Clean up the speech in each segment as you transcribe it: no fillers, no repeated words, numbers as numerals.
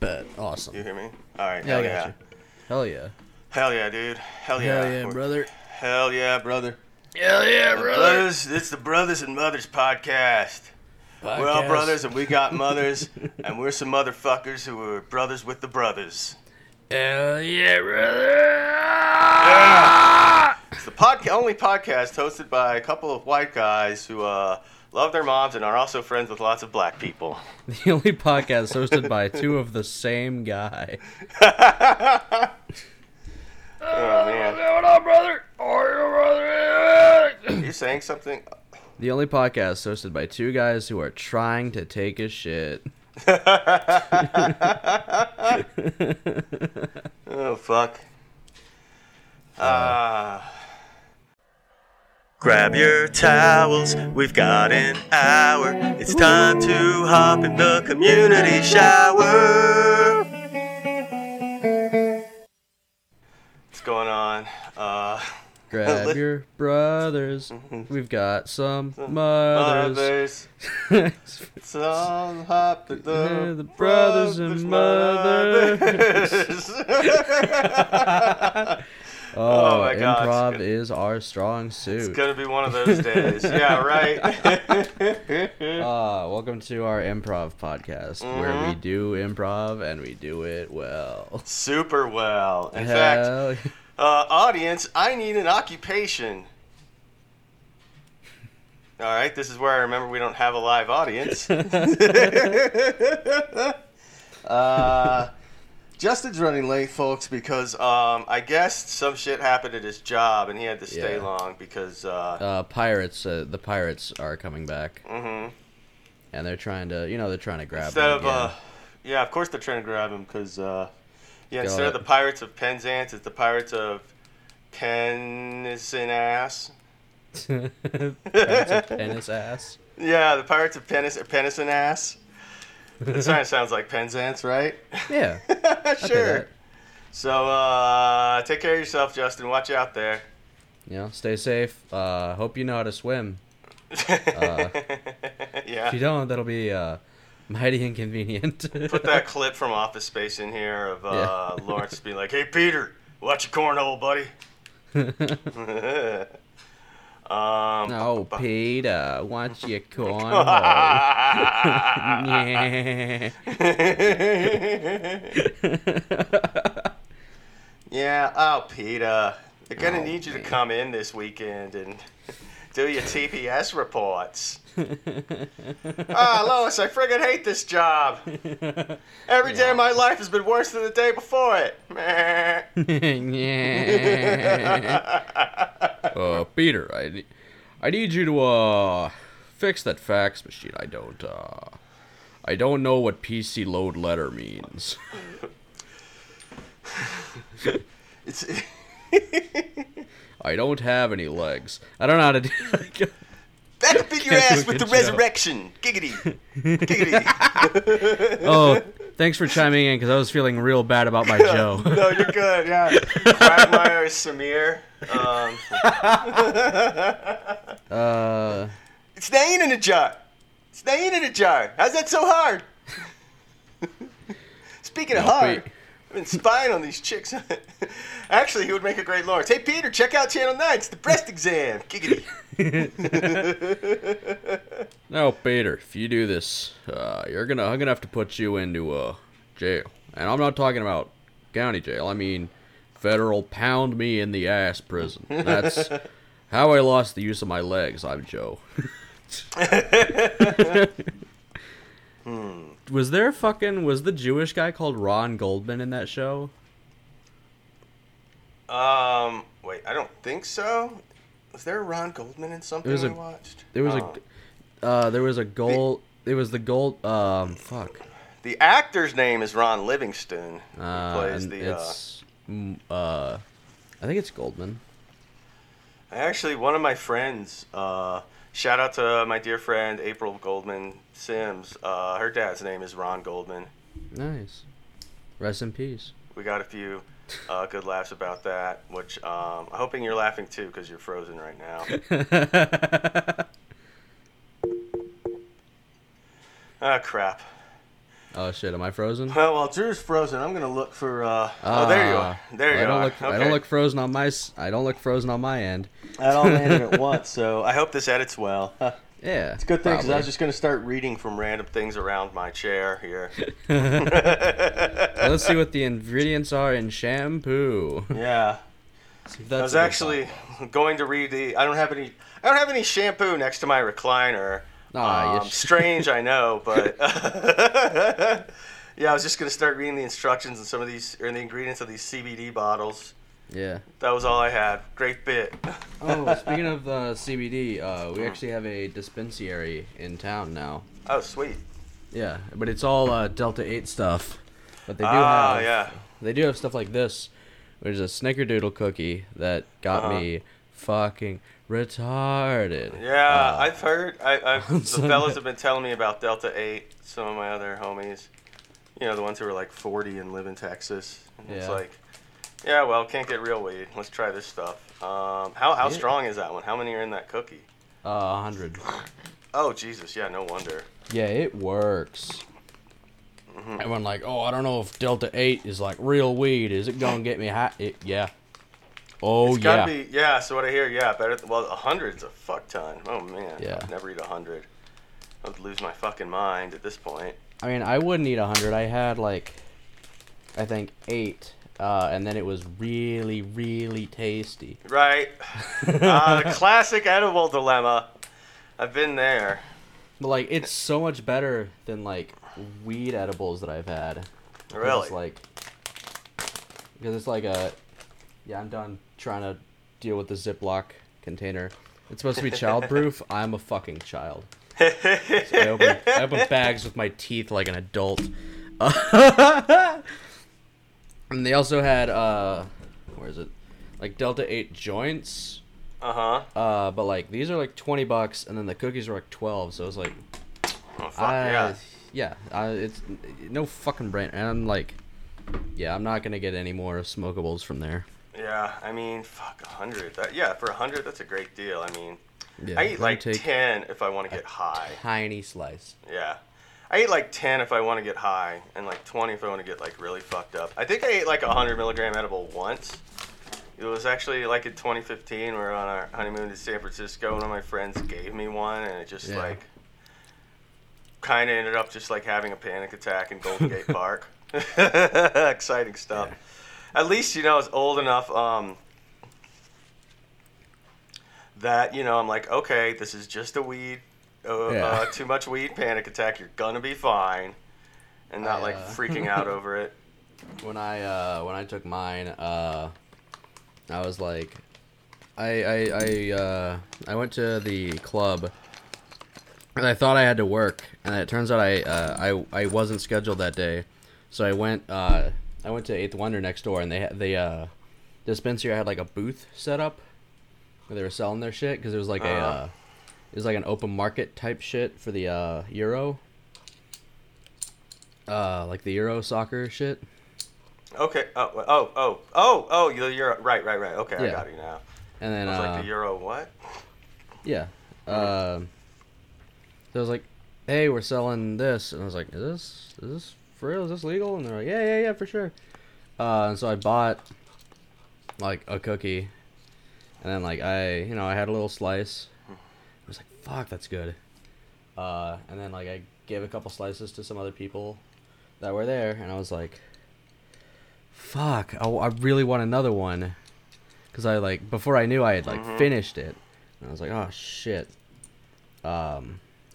Bet. Awesome. You hear me? All right. Yeah, hell yeah. Hell yeah. Hell yeah, dude. Hell yeah. Hell yeah, brother. Hell yeah, brother. Hell yeah, brother. It's the Brothers and Mothers podcast. We're all brothers and we got mothers, and we're some motherfuckers who are brothers with the brothers. Hell yeah, brother. Yeah. It's the only podcast hosted by a couple of white guys who love their moms and are also friends with lots of black people. The only podcast hosted by two of the same guy. Oh, man. What up, brother? You're saying something? The only podcast hosted by two guys who are trying to take a shit. Oh, fuck. Grab your towels, we've got an hour. It's time to hop in the community shower. What's going on? Grab your brothers, we've got some mothers. Some hop in the brothers and mothers. Oh my God. Improv is our strong suit. It's going to be one of those days. Yeah, right? Welcome to our improv podcast, where we do improv and we do it well. Super well. In fact, audience, I need an occupation. All right, this is where I remember we don't have a live audience. Justin's running late, folks, because I guess some shit happened at his job, and he had to stay long because... the pirates are coming back. Mm-hmm. And they're trying to, grab him again. Yeah, of course they're trying to grab him because, instead of the Pirates of Penzance, it's the Pirates of Penis-in-Ass. Pirates of Penis-Ass? Yeah, the Pirates of Penis-in-Ass. It kind of sounds like Penzance, right? Yeah. Sure. So, take care of yourself, Justin. Watch out there. Stay safe. Hope you know how to swim. Yeah. If you don't, that'll be mighty inconvenient. Put that clip from Office Space in here of Lawrence being like, "Hey, Peter, watch your cornhole, buddy." Peter, watch your cornhole. Yeah, Peter, they're going to need you to come in this weekend and do your TPS reports. Lois, I friggin' hate this job. Every day of my life has been worse than the day before it. Peter, I need you to fix that fax machine. I don't know what PC load letter means. It's I don't have any legs. I don't know how to do it. Back up in your ass with the resurrection. Giggity. Giggity. Thanks for chiming in, because I was feeling real bad about my Joe. No, you're good, yeah. Quagmire Samir. It's nain in a jar. It's nain in a jar. How's that so hard? Speaking of hard, I've been spying on these chicks. Actually, he would make a great Lawrence. Hey, Peter, check out Channel 9. It's the breast exam. Giggity. No, Peter, if you do this, I'm gonna have to put you into jail. And I'm not talking about county jail, I mean federal pound me in the ass prison. That's how I lost the use of my legs. I'm Joe. Was the Jewish guy called Ron Goldman in that show? Wait, I don't think so. Was there a Ron Goldman in something we watched? The actor's name is Ron Livingston. Who plays I think it's Goldman. Actually, one of my friends, shout out to my dear friend April Goldman Sims. Her dad's name is Ron Goldman. Nice. Rest in peace. We got a few good laughs about that, which I'm hoping you're laughing too, because you're frozen right now. Crap. Oh, shit. Am I frozen? Well, while Drew's frozen, I'm going to look for... oh, there you are. I don't look frozen on my end. I don't end it at once, so I hope this edits well. Yeah. It's a good thing, because I was just going to start reading from random things around my chair here. Well, let's see what the ingredients are in shampoo. Yeah. I was actually going to read the... I don't have any shampoo next to my recliner. Strange, I know, but yeah, I was just gonna start reading the instructions and some of these or the ingredients of these CBD bottles. Yeah, that was all I had. Great bit. Oh, speaking of CBD, we actually have a dispensary in town now. Oh, sweet. Yeah, but it's all Delta 8 stuff. But they do have they do have stuff like this. There's a Snickerdoodle cookie that got me fucking retarded. Yeah, I've heard. The fellas have been telling me about Delta 8, some of my other homies. You know, the ones who are like 40 and live in Texas. And it's like, yeah, well, can't get real weed. Let's try this stuff. How strong is that one? How many are in that cookie? 100. Oh, Jesus. Yeah, no wonder. Yeah, it works. Mm-hmm. Everyone like, oh, I don't know if Delta 8 is like real weed. Is it going to get me high? Yeah. Oh, it's gotta be, yeah, so what I hear, yeah, better. Well, 100's a fuck ton. Oh, man. Yeah. I'd never eat 100. I would lose my fucking mind at this point. I mean, I wouldn't eat 100. I had, like, I think 8, and then it was really, really tasty. Right. The classic edible dilemma. I've been there. But, like, it's so much better than, like, weed edibles that I've had. Really? Because it's like a... Yeah, I'm done trying to deal with the Ziploc container. It's supposed to be childproof. I'm a fucking child. So I open bags with my teeth like an adult. And they also had, where is it? Like Delta 8 joints. Uh-huh. But like these are like $20, and then the cookies were like 12. So I was like, oh fuck yeah. Yeah, it's no fucking brain. And I'm like, yeah, I'm not gonna get any more smokables from there. Yeah, I mean, fuck, 100. For 100, that's a great deal. I mean, yeah, I eat like 10 if I want to get high. Tiny slice. Yeah. I eat like 10 if I want to get high, and like 20 if I want to get like really fucked up. I think I ate like a 100-milligram edible once. It was actually like in 2015, we were on our honeymoon to San Francisco, and one of my friends gave me one, and it just like kind of ended up just like having a panic attack in Golden Gate Park. Exciting stuff. Yeah. At least, you know, I was old enough that, you know, I'm like, okay, this is just a weed, too much weed panic attack. You're going to be fine. And not, freaking out over it. When I took mine, I was like, I went to the club, and I thought I had to work. And it turns out I wasn't scheduled that day. So I went... I went to Eighth Wonder next door, and they dispensary had like a booth set up where they were selling their shit, because it was like it was like an open market type shit for the Euro, like the Euro soccer shit. Okay. Oh, the Euro. Right. Okay, yeah. I got it now. And then it was like the Euro what? Yeah. So I was like, hey, we're selling this, and I was like, is this? For real, is this legal? And they're like, yeah, for sure. And so I bought, like, a cookie. And then, like, I had a little slice. I was like, fuck, that's good. And then, like, I gave a couple slices to some other people that were there. And I was like, fuck, I really want another one. Because I, like, before I knew, I had, like, finished it. And I was like, oh, shit. Because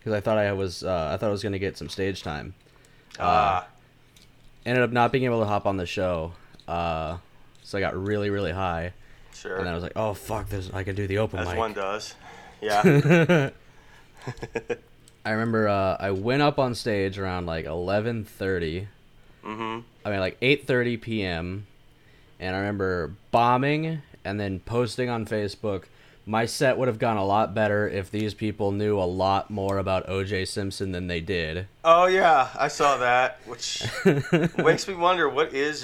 I thought I was going to get some stage time. Ended up not being able to hop on the show, so I got really, really high. Sure. And then I was like, "Oh fuck, I can do the open mic." As one does. Yeah. I remember I went up on stage around like 11:30. Mhm. I mean, like 8:30 p.m. And I remember bombing and then posting on Facebook. My set would have gone a lot better if these people knew a lot more about O.J. Simpson than they did. Oh, yeah. I saw that, which makes me wonder, what was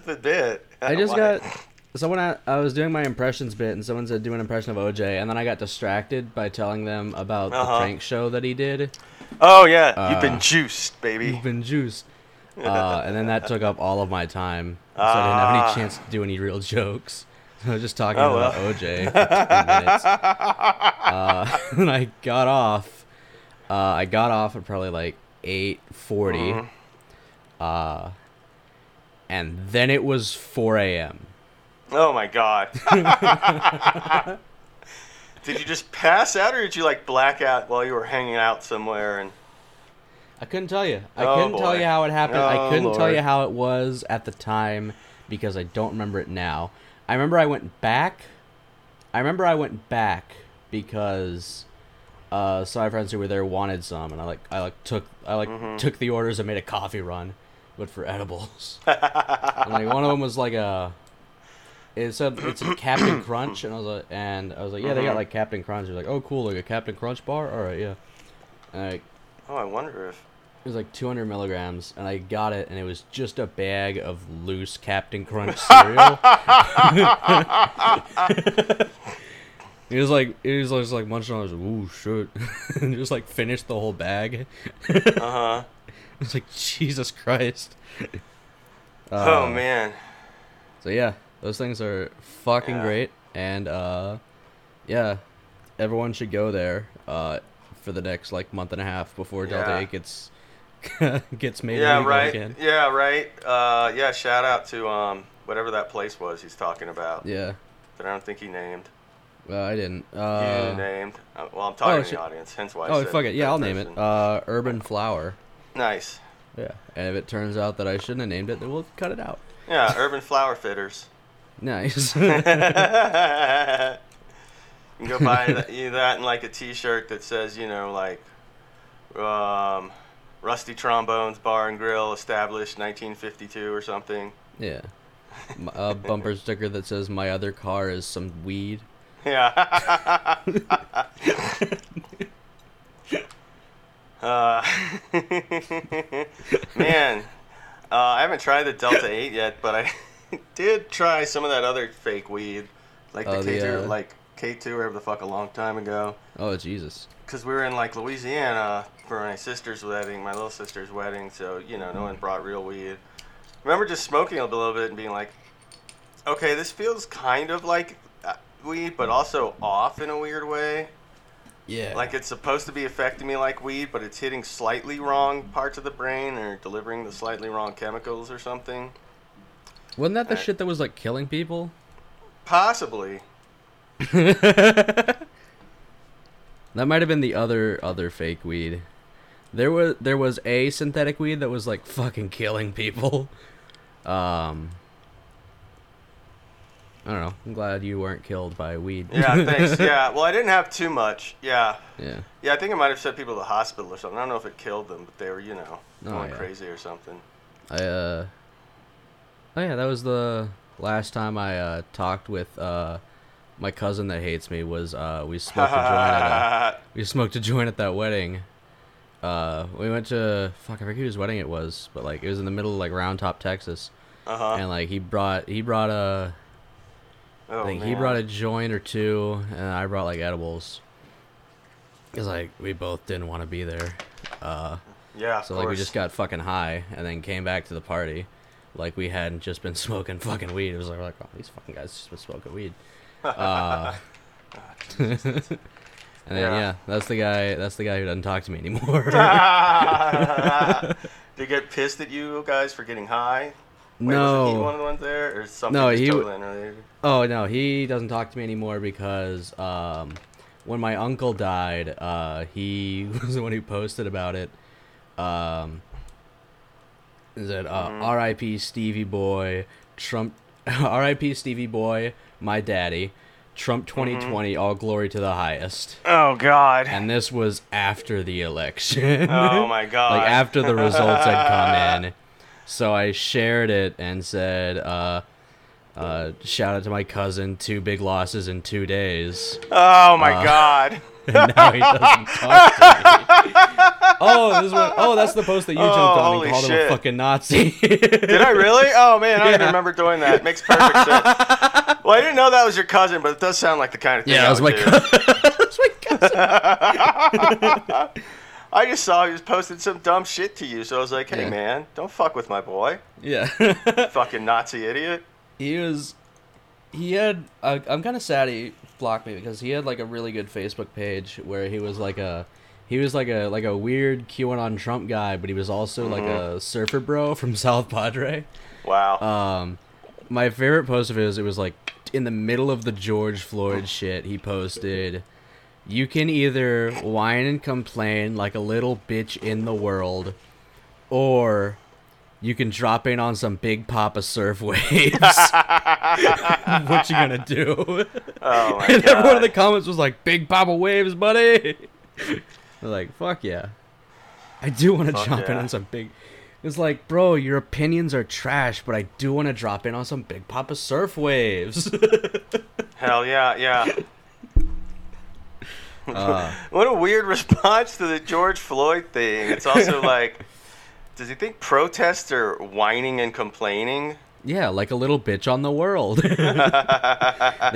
the bit? I just got... someone I was doing my impressions bit, and someone said do an impression of OJ, and then I got distracted by telling them about the prank show that he did. Oh yeah, you've been juiced, baby. You've been juiced. And then that took up all of my time, so I didn't have any chance to do any real jokes. I was just talking about OJ for 10 minutes. And I got off. I got off at probably like 8:40. And then it was 4 a.m. Oh, my God. Did you just pass out, or did you, like, black out while you were hanging out somewhere? And I couldn't tell you. I couldn't tell you how it happened. I couldn't tell you how it was at the time because I don't remember it now. I remember I went back. Because some of my friends who were there wanted some, and I took the orders and made a coffee run, but for edibles. And like one of them was like a, it said it's a Captain Crunch, and I was like, yeah, they got like Captain Crunch. They're like, oh cool, like a Captain Crunch bar. All right, yeah. And I wonder if it was like 200 milligrams, and I got it, and it was just a bag of loose Captain Crunch cereal. It was like munching on. I was like, ooh, shit, and just like finished the whole bag. I was like, Jesus Christ. Oh man. So yeah, those things are fucking great, and yeah, everyone should go there for the next like month and a half before Delta 8 gets. Gets made again. Yeah, right. Yeah, shout out to whatever that place was he's talking about. Yeah. That I don't think he named. Well, I didn't. You named. Well, I'm talking to the audience, hence why I said fuck it. Yeah, I'll name it. Urban Flower. Nice. Yeah, and if it turns out that I shouldn't have named it, then we'll cut it out. Yeah, Urban Flower Fitters. Nice. You can go buy that and, like, a T-shirt that says, you know, like, Rusty Trombones Bar and Grill established 1952 or something. Yeah. A bumper sticker that says, my other car is some weed. Yeah. Man, I haven't tried the Delta 8 yet, but I did try some of that other fake weed. Like K2 whatever the fuck a long time ago. Oh, Jesus. Because we were in, like, Louisiana for my little sister's wedding, so, you know, no one brought real weed. I remember just smoking a little bit and being like, okay, this feels kind of like weed, but also off in a weird way. Yeah. Like, it's supposed to be affecting me like weed, but it's hitting slightly wrong parts of the brain or delivering the slightly wrong chemicals or something. Wasn't that the shit that was, like, killing people? Possibly. That might have been the other fake weed. There was a synthetic weed that was like fucking killing people. I don't know. I'm glad you weren't killed by weed. Yeah, thanks. Yeah. Well, I didn't have too much. Yeah. Yeah. Yeah, I think it might have sent people to the hospital or something. I don't know if it killed them, but they were, you know, going crazy or something. Oh yeah, that was the last time I talked with my cousin that hates me was we smoked a joint at that wedding. We went to I forget whose wedding it was, but like it was in the middle of like Round Top, Texas. And like he brought a joint or two, and I brought like edibles. Cause like we both didn't want to be there. Yeah. So like we just got fucking high and then came back to the party, like we hadn't just been smoking fucking weed. It was like, oh, these fucking guys just been smoking weed. And then that's the guy who doesn't talk to me anymore. Did he get pissed at you guys for getting high? Wait, no, was he one of the ones there or something? No, he doesn't talk to me anymore because when my uncle died, he was the one who posted about it. Said R.I.P. Stevie Boy, Trump. R.I.P. Stevie Boy, my daddy, Trump 2020, all glory to the highest. Oh, God. And this was after the election. Oh, my God. Like, after the results had come in. So I shared it and said, shout out to my cousin, 2 big losses in 2 days. Oh, my God. And now he doesn't talk to me. Oh, that's the post that you jumped on and called him a fucking Nazi. Did I really? Oh, man, I don't even remember doing that. It makes perfect sense. Well, I didn't know that was your cousin, but it does sound like the kind of thing. Yeah, that was my cousin. I just saw he was posting some dumb shit to you, so I was like, hey, man, don't fuck with my boy. Yeah. Fucking Nazi idiot. I'm kind of sad he blocked me because he had like a really good Facebook page where he was like a... He was like a weird QAnon Trump guy, but he was also like a surfer bro from South Padre. Wow. My favorite post of his, it was like in the middle of the George Floyd shit, he posted, "You can either whine and complain like a little bitch in the world, or you can drop in on some Big Papa surf waves." What you gonna do? Oh my and God. One of the comments was like, "Big Papa waves, buddy." Like, fuck yeah. I do want to drop in on some big... It's like, bro, your opinions are trash, but I do want to drop in on some Big Papa surf waves. Hell yeah, yeah. What a weird response to the George Floyd thing. It's also like, does he think protests are whining and complaining? Yeah, like a little bitch on the world. They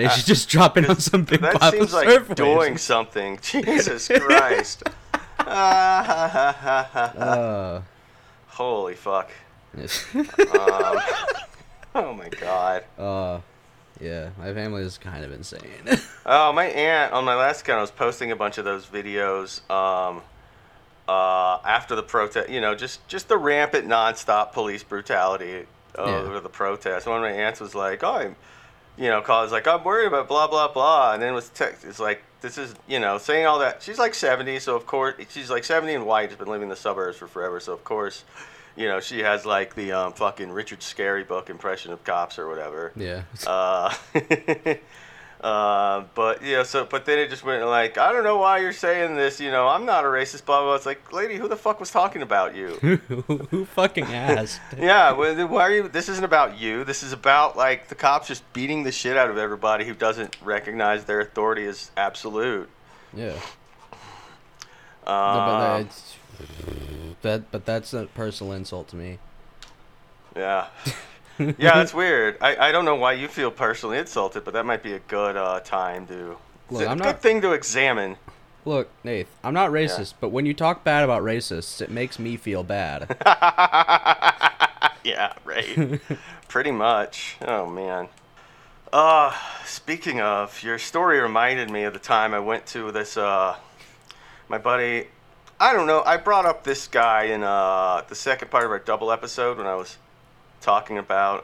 should just drop in on some Big Papa surf waves. That seems like doing something. Jesus Christ. Holy fuck. Yes. Oh my God. Yeah, my family is kind of insane. Oh, my aunt, on my last account, I was posting a bunch of those videos after the protest. You know, just the rampant, nonstop police brutality over the protest. One of my aunts was like, I'm worried about blah, blah, blah. And then it's like, this is, saying all that. She's like 70, so of course, she's like 70 and white, has been living in the suburbs for forever. So of course, she has like the fucking Richard Scary book impression of cops or whatever. Yeah. But then it just went like, I don't know why you're saying this, I'm not a racist, blah, blah, blah. It's like, lady, who the fuck was talking about you? Who fucking asked? Yeah, why are you, this isn't about you. This is about, like, the cops just beating the shit out of everybody who doesn't recognize their authority as absolute. Yeah. But that's a personal insult to me. Yeah. Yeah, that's weird. I don't know why you feel personally insulted, but that might be a good time to... Look, good thing to examine. Look, Nath, I'm not racist, but when you talk bad about racists, it makes me feel bad. Yeah, right. Pretty much. Oh, man. Speaking of, your story reminded me of the time I went to this... my buddy... I don't know. I brought up this guy in the second part of our double episode when I was... talking about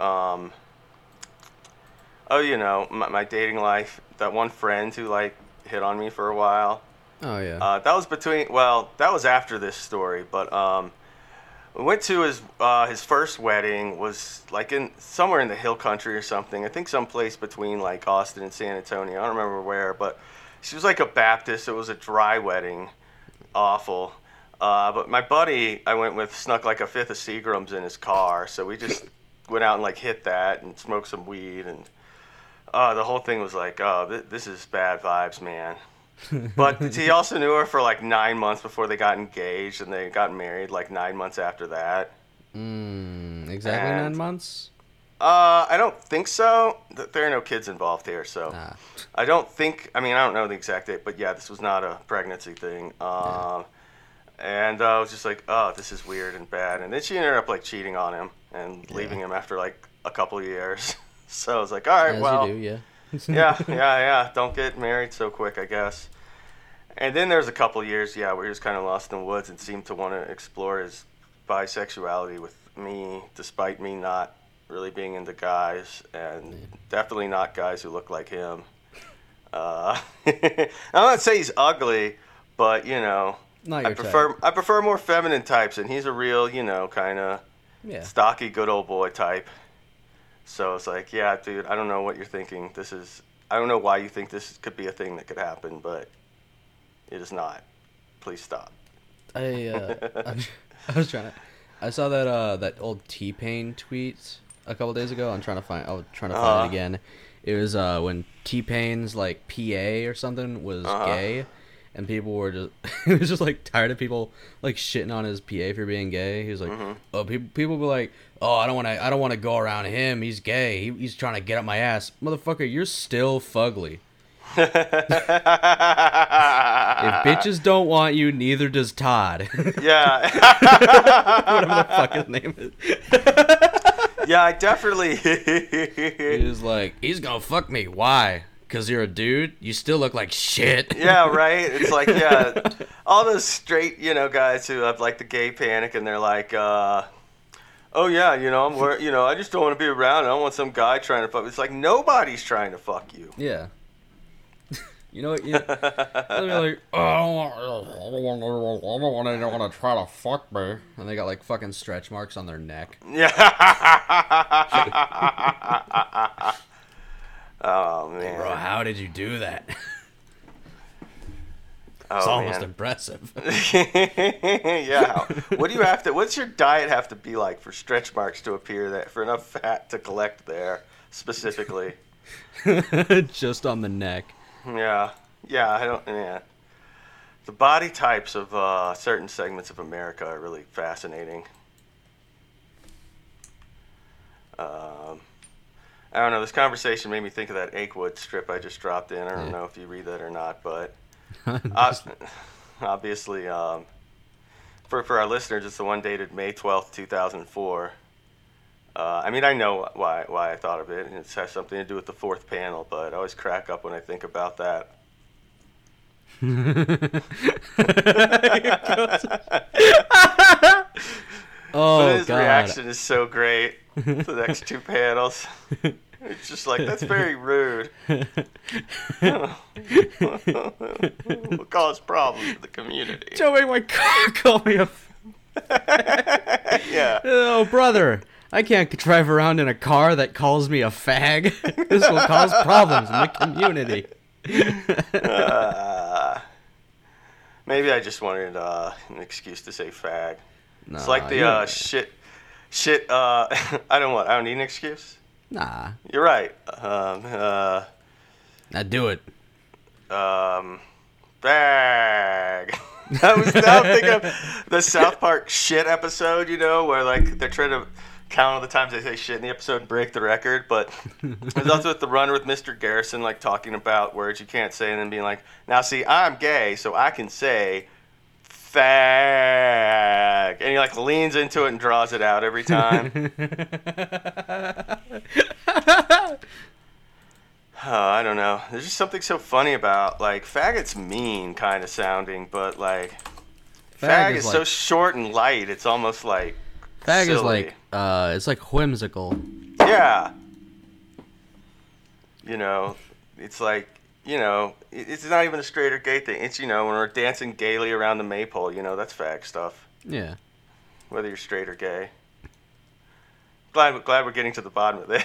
my dating life, that one friend who like hit on me for a while. Oh yeah. That was after this story, but we went to his first wedding was like in somewhere in the hill country or something. I think someplace between like Austin and San Antonio. I don't remember where, but she was like a Baptist. It was a dry wedding. Awful. But my buddy I went with snuck like a fifth of Seagram's in his car, so we just went out and like hit that and smoked some weed, and the whole thing was like, this is bad vibes, man. But he also knew her for like 9 months before they got engaged, and they got married like 9 months after that. Exactly, and 9 months? I don't think so. There are no kids involved here, so . I don't know the exact date, but yeah, this was not a pregnancy thing. And I was just like, oh, this is weird and bad. And then she ended up, like, cheating on him and leaving him after, like, a couple of years. So I was like, all right, well. You do, yeah. Yeah. Don't get married so quick, I guess. And then there's a couple of years, where he was kind of lost in the woods and seemed to want to explore his bisexuality with me, despite me not really being into guys, and definitely not guys who look like him. I'm not saying he's ugly, but, I prefer more feminine types, and he's a real, kind of stocky, good old boy type. So it's like, yeah, dude, I don't know what you're thinking. I don't know why you think this could be a thing that could happen, but it is not. Please stop. I saw that old T-Pain tweet a couple days ago. I was trying to find it again. It was when T-Pain's like PA or something was gay. and people were just he was just like tired of people like shitting on his PA for being gay. He was like, oh, people were like, oh, I don't want to go around him. He's gay. He's trying to get up my ass, motherfucker. You're still fugly. If bitches don't want you, neither does Todd. Yeah. Whatever the fuck his name is. Yeah, I definitely. He was like, he's gonna fuck me. Why? Because you're a dude? You still look like shit. Yeah, right? It's like, yeah, all those straight, guys who have, like, the gay panic, and they're like, oh, yeah, I just don't want to be around. I don't want some guy trying to fuck me. It's like, nobody's trying to fuck you. Yeah. They're like, oh, I don't want to try to fuck me. And they got, like, fucking stretch marks on their neck. Yeah. Oh, man. Bro, how did you do that? It's almost impressive. Yeah. What's your diet have to be like for stretch marks to appear there, for enough fat to collect there, specifically? Just on the neck. Yeah. Yeah, The body types of certain segments of America are really fascinating. I don't know, this conversation made me think of that Akewood strip I just dropped in. I don't know if you read that or not, but obviously for our listeners, it's the one dated May 12th, 2004. I know why I thought of it, and it has something to do with the fourth panel, but I always crack up when I think about that. Oh, his reaction is so great. The next two panels. It's just like, that's very rude. Will cause problems for the community. Joey, my car called me a... Yeah. Oh, brother, I can't drive around in a car that calls me a fag. This will cause problems in the community. Maybe I just wanted an excuse to say fag. No, it's like the shit... Shit, I don't need an excuse. Nah. You're right. Now do it. Bag. I was now thinking of the South Park shit episode, where, like, they're trying to count all the times they say shit in the episode and break the record, but it was also with the run with Mr. Garrison, like, talking about words you can't say and then being like, now see, I'm gay, so I can say... fag, and he like leans into it and draws it out every time. I don't know, there's just something so funny about like faggot's mean kind of sounding, but like fag is like, so short and light, it's almost like fag silly. Is like it's like whimsical. Yeah, it's like, it's not even a straight or gay thing. It's, when we're dancing gaily around the maypole, that's fag stuff. Yeah. Whether you're straight or gay. Glad we're getting to the bottom of this.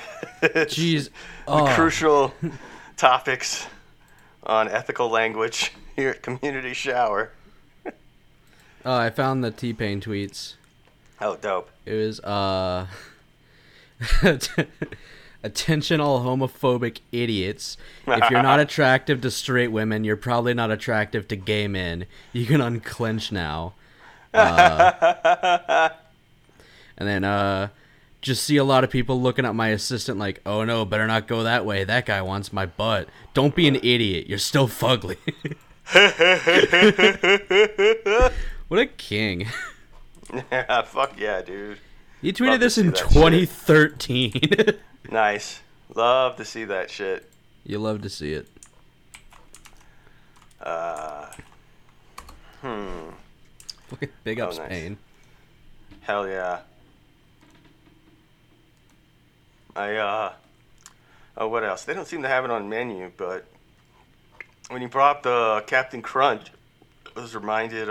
Jeez. Oh. The crucial topics on ethical language here at Community Shower. I found the T-Pain tweets. Oh, dope. It was, attention all homophobic idiots. If you're not attractive to straight women, you're probably not attractive to gay men. You can unclench now. And then just see a lot of people looking at my assistant like, oh no, better not go that way. That guy wants my butt. Don't be an idiot. You're still fugly. What a king. Yeah, fuck yeah, dude. You tweeted this in 2013. Nice. Love to see that shit. You love to see it. Look at Big Up's pain. Hell yeah. What else? They don't seem to have it on menu, but when you brought up the Captain Crunch, I was reminded,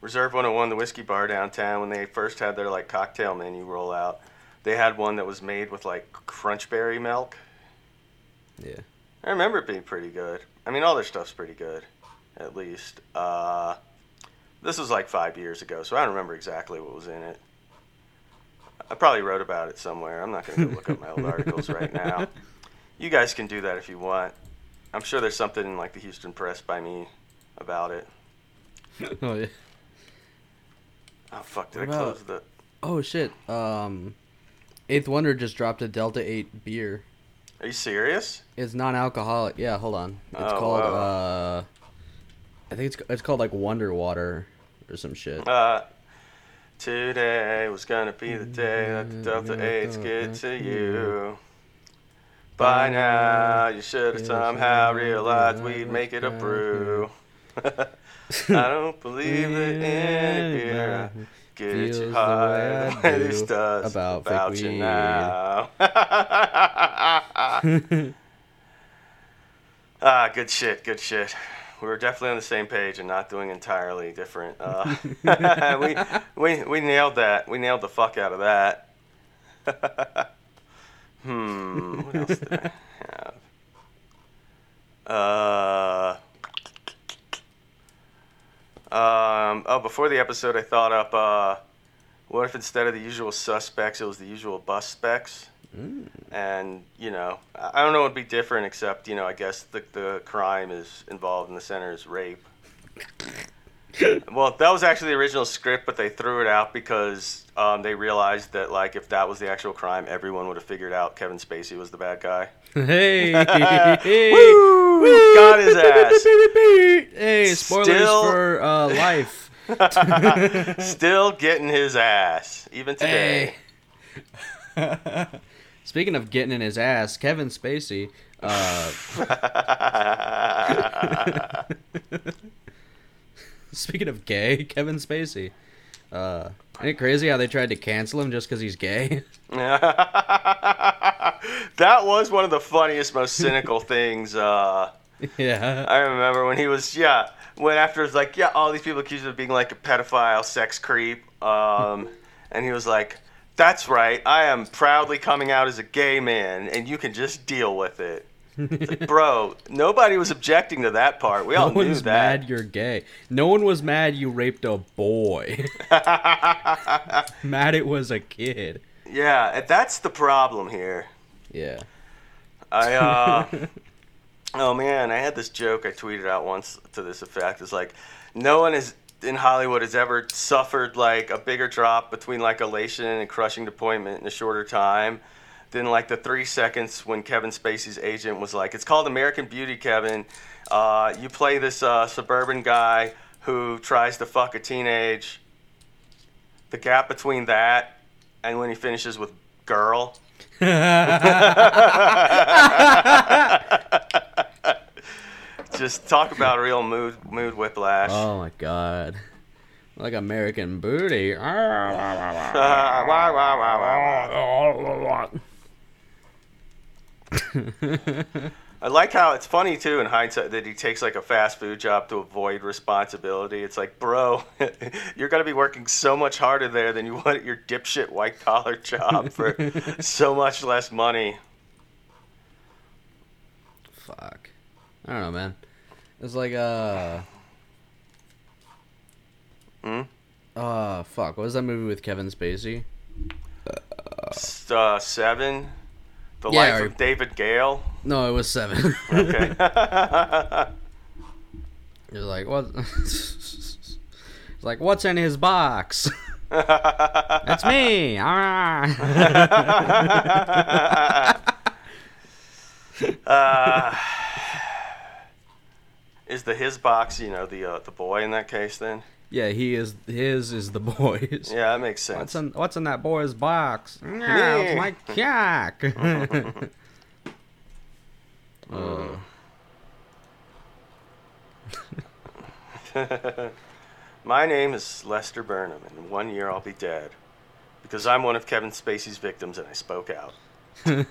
Reserve 101, the whiskey bar downtown, when they first had their, like, cocktail menu roll out, they had one that was made with, like, crunchberry milk. Yeah. I remember it being pretty good. I mean, all their stuff's pretty good, at least. This was, like, 5 years ago, so I don't remember exactly what was in it. I probably wrote about it somewhere. I'm not going to go look up my old articles right now. You guys can do that if you want. I'm sure there's something in, like, the Houston Press by me about it. Oh, yeah. Oh, fuck. Did I close the... Oh, shit. Eighth Wonder just dropped a Delta 8 beer. Are you serious? It's non-alcoholic. Yeah, hold on. It's called... Wow. I think it's called, like, Wonder Water or some shit. Today was gonna be the day that the Delta 8s get to you. By now, you should have somehow realized we'd make it a brew. I don't believe that any beer gets you high the way this does about you now. Good shit, good shit. We were definitely on the same page and not doing entirely different. We nailed that. We nailed the fuck out of that. What else did I have? Before the episode, I thought up, what if instead of the usual suspects, it was the usual bus specs? Mm. And, you know, I don't know what would be different except, you know, I guess the crime is involved in the center is rape. Well, that was actually the original script, but they threw it out because they realized that, like, if that was the actual crime, everyone would have figured out Kevin Spacey was the bad guy. Hey! Hey. Woo! Woo! Got his ass! Hey, spoilers for life. Still getting his ass, even today. Hey. Speaking of getting in his ass, Kevin Spacey... Speaking of gay, Kevin Spacey. Isn't it crazy how they tried to cancel him just because he's gay? That was one of the funniest, most cynical things. Yeah. I remember when he was, when after it was like, all these people accused him of being like a pedophile, sex creep. And he was like, that's right, I am proudly coming out as a gay man, and you can just deal with it. Like, bro, nobody was objecting to that part. We all knew that. No one's mad you're gay. No one was mad you raped a boy. Mad it was a kid. Yeah, that's the problem here. Yeah. Oh man, I had this joke I tweeted out once to this effect. It's like, no one is in Hollywood has ever suffered like a bigger drop between like elation and crushing disappointment in a shorter time. Then, like, the 3 seconds when Kevin Spacey's agent was like, it's called American Beauty, Kevin. You play this suburban guy who tries to fuck a teenage. The gap between that and when he finishes with girl. Just talk about real mood whiplash. Oh, my God. Like American Booty. I like how it's funny too in hindsight that he takes like a fast food job to avoid responsibility. It's like, bro, you're gonna be working so much harder there than you would at your dipshit white collar job for so much less money. Fuck, I don't know, man. It's like fuck, what was that movie with Kevin Spacey? Seven. The Life of David Gale? No, it was Seven. Okay. You're like, what? It's like, what's in his box? That's me. Is the his box, you know, the boy in that case then? Yeah, he is. His is the boys. Yeah, that makes sense. What's in that boy's box? Yeah, it's my cock. My name is Lester Burnham, and in 1 year I'll be dead because I'm one of Kevin Spacey's victims, and I spoke out. Isn't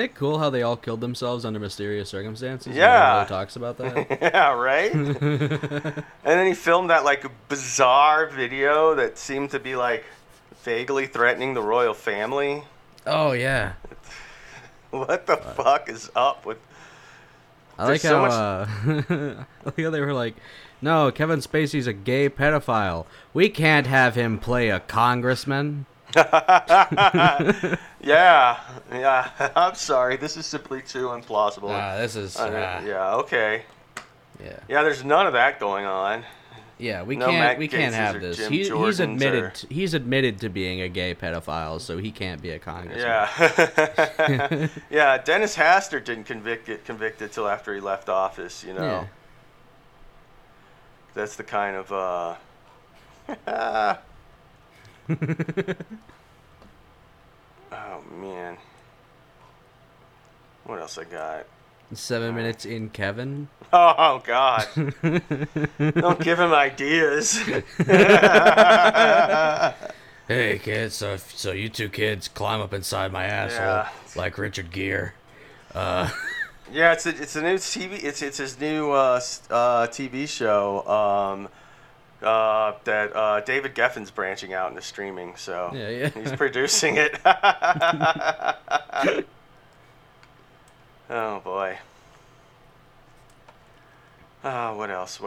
it cool how they all killed themselves under mysterious circumstances? Yeah, really talks about that. Yeah, right. And then he filmed that like bizarre video that seemed to be like vaguely threatening the royal family. Oh yeah. What the fuck is up with? I like how they were like, no, Kevin Spacey's a gay pedophile. We can't have him play a congressman. Yeah. I'm sorry. This is simply too implausible. Nah, this is. Okay. Yeah, there's none of that going on. Yeah, we can't have this. He's admitted to being a gay pedophile, so he can't be a congressman. Yeah. Yeah, Dennis Hastert didn't get convicted till after he left office, you know. Yeah. That's the kind of Oh man. What else I got? 7 minutes in Kevin. Oh God! Don't give him ideas. Hey kids, so you two kids climb up inside my asshole like Richard Gere. Yeah, it's a new TV. It's his new TV show that David Geffen's branching out into streaming. So he's producing it. Oh boy. What else?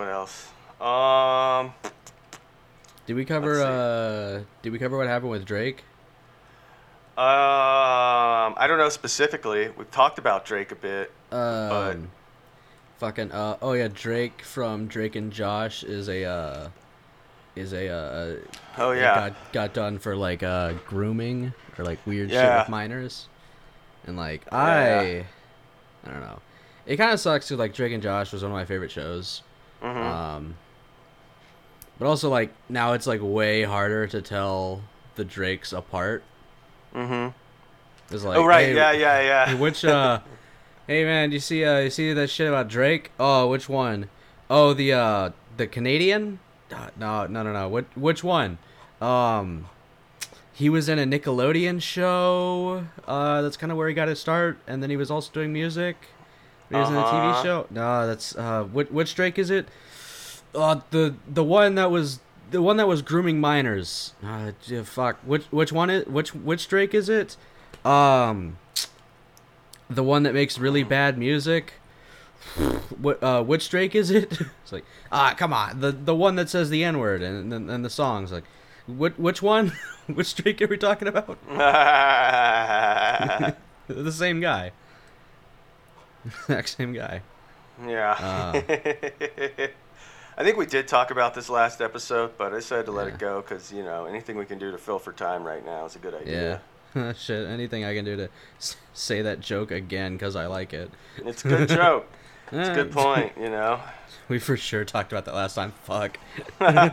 Did we cover what happened with Drake? I don't know specifically. We've talked about Drake a bit. Drake from Drake and Josh got done for like grooming or like weird shit with minors. And like I don't know. It kind of sucks too. Like Drake and Josh was one of my favorite shows, but also like now it's like way harder to tell the Drakes apart. It's like, which hey man, you see that shit about Drake? Oh, which one? Oh, the Canadian? No. Which one? He was in a Nickelodeon show. That's kind of where he got his start, and then he was also doing music. He was in a TV show. No, that's which Drake is it? The one that was grooming minors. Fuck. Which Drake is it? The one that makes really bad music. Which Drake is it? It's like come on, the one that says the N-word and the song's like. Which one? Which Drake are we talking about? The same guy. Exact same guy. Yeah. I think we did talk about this last episode, but I decided to let it go because, you know, anything we can do to fill for time right now is a good idea. Yeah. Shit, anything I can do to say that joke again because I like it. It's a good joke. It's a good point, you know. We for sure talked about that last time. Fuck. That's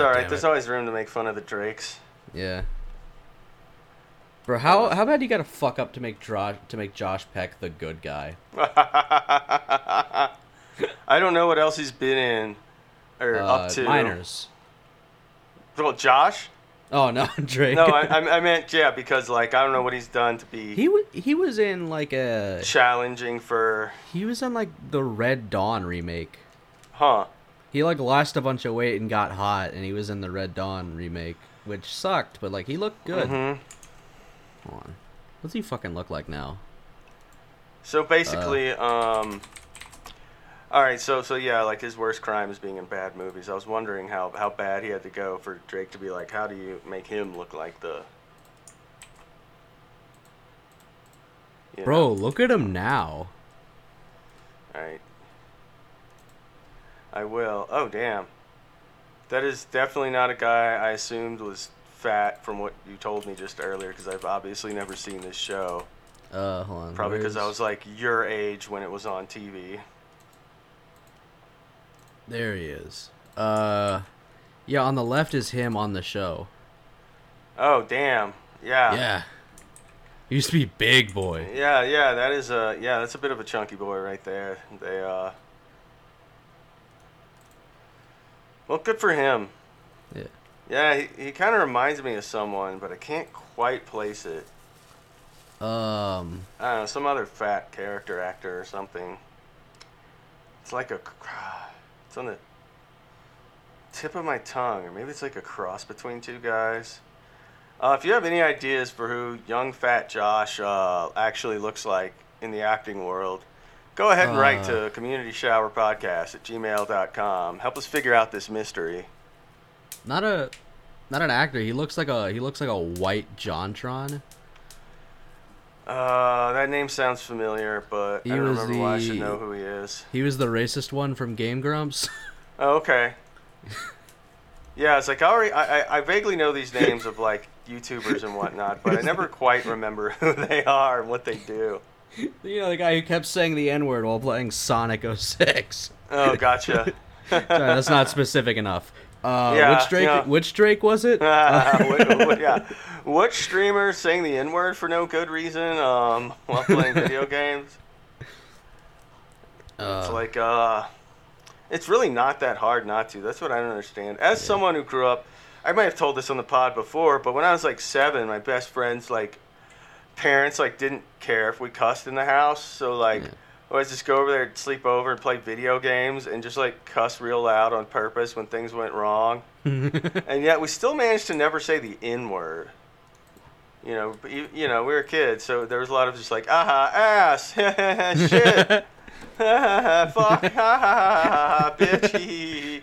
all right. There's always room to make fun of the Drakes. Yeah. Bro, how bad you gotta fuck up to make Josh Peck the good guy? I don't know what else he's been in or up to. Minors. Well, Josh. Oh no, Drake. No, I meant because like I don't know what he's done to be. He was in like a challenging for. He was in like the Red Dawn remake. Huh. He like lost a bunch of weight and got hot, and he was in the Red Dawn remake, which sucked. But like he looked good. Mm-hmm. Hold on, what's he fucking look like now? So basically, all right, so yeah, like his worst crime is being in bad movies. I was wondering how bad he had to go for Drake to be like, how do you make him look like the... Bro, look at him now. All right. I will. Oh, damn. That is definitely not a guy I assumed was fat from what you told me just earlier because I've obviously never seen this show. Hold on. Probably because I was like your age when it was on TV. There he is. Yeah, on the left is him on the show. Oh, damn. Yeah. Yeah. He used to be big boy. Yeah, that is that's a bit of a chunky boy right there. They well, good for him. Yeah. Yeah, he kind of reminds me of someone, but I can't quite place it. I don't know, some other fat character actor or something. It's like a... It's on the tip of my tongue, or maybe it's like a cross between two guys. If you have any ideas for who young fat Josh actually looks like in the acting world, go ahead and write to communityshowerpodcast@gmail.com. Help us figure out this mystery. Not an actor. He looks like a white JonTron. That name sounds familiar, but I don't remember why I should know who he is. He was the racist one from Game Grumps. Oh, okay. Yeah, it's like I vaguely know these names of like YouTubers and whatnot, but I never quite remember who they are and what they do. You know, the guy who kept saying the N-word while playing Sonic 06. Oh, gotcha. Sorry, that's not specific enough. Yeah, which Drake? You know, which Drake was it? Which streamer saying the N-word for no good reason while playing video games? It's like it's really not that hard not to. That's what I don't understand. As someone who grew up, I might have told this on the pod before, but when I was like 7, my best friend's like parents like didn't care if we cussed in the house, so like always just go over there, sleep over, and play video games, and just like cuss real loud on purpose when things went wrong. And yet we still managed to never say the N-word. You know, but you know, we were kids, so there was a lot of just like ass, shit, fuck, bitchy.